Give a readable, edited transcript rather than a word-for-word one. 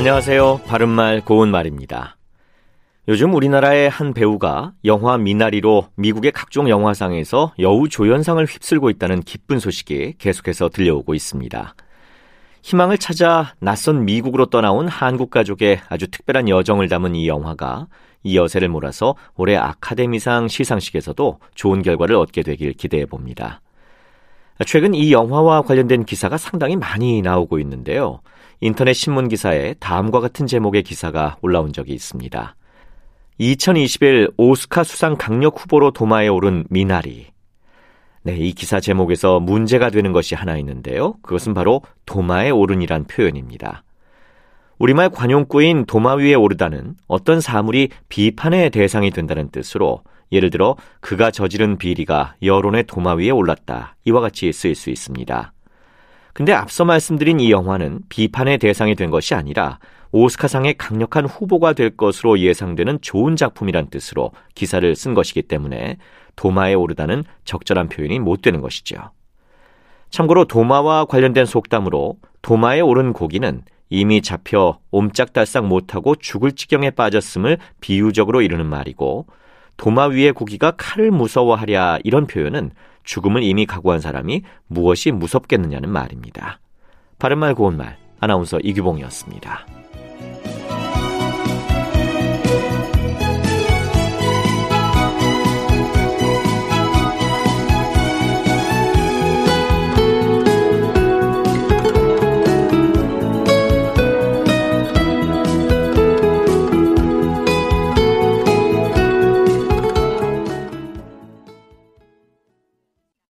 안녕하세요. 바른말 고운말입니다. 요즘 우리나라의 한 배우가 영화 미나리로 미국의 각종 영화상에서 여우조연상을 휩쓸고 있다는 기쁜 소식이 계속해서 들려오고 있습니다. 희망을 찾아 낯선 미국으로 떠나온 한국 가족의 아주 특별한 여정을 담은 이 영화가 이 여세를 몰아서 올해 아카데미상 시상식에서도 좋은 결과를 얻게 되길 기대해봅니다. 최근 이 영화와 관련된 기사가 상당히 많이 나오고 있는데요. 인터넷 신문 기사에 다음과 같은 제목의 기사가 올라온 적이 있습니다. 2021 오스카 수상 강력 후보로 도마에 오른 미나리. 네, 이 기사 제목에서 문제가 되는 것이 하나 있는데요. 그것은 바로 도마에 오른이란 표현입니다. 우리말 관용구인 도마 위에 오르다는 어떤 사물이 비판의 대상이 된다는 뜻으로 예를 들어 그가 저지른 비리가 여론의 도마 위에 올랐다. 이와 같이 쓰일 수 있습니다. 근데 앞서 말씀드린 이 영화는 비판의 대상이 된 것이 아니라 오스카상의 강력한 후보가 될 것으로 예상되는 좋은 작품이란 뜻으로 기사를 쓴 것이기 때문에 도마에 오르다는 적절한 표현이 못 되는 것이죠. 참고로 도마와 관련된 속담으로 도마에 오른 고기는 이미 잡혀 옴짝달싹 못하고 죽을 지경에 빠졌음을 비유적으로 이르는 말이고 도마 위의 고기가 칼을 무서워하랴 이런 표현은 죽음을 이미 각오한 사람이 무엇이 무섭겠느냐는 말입니다. 바른말 고운말 아나운서 이규봉이었습니다.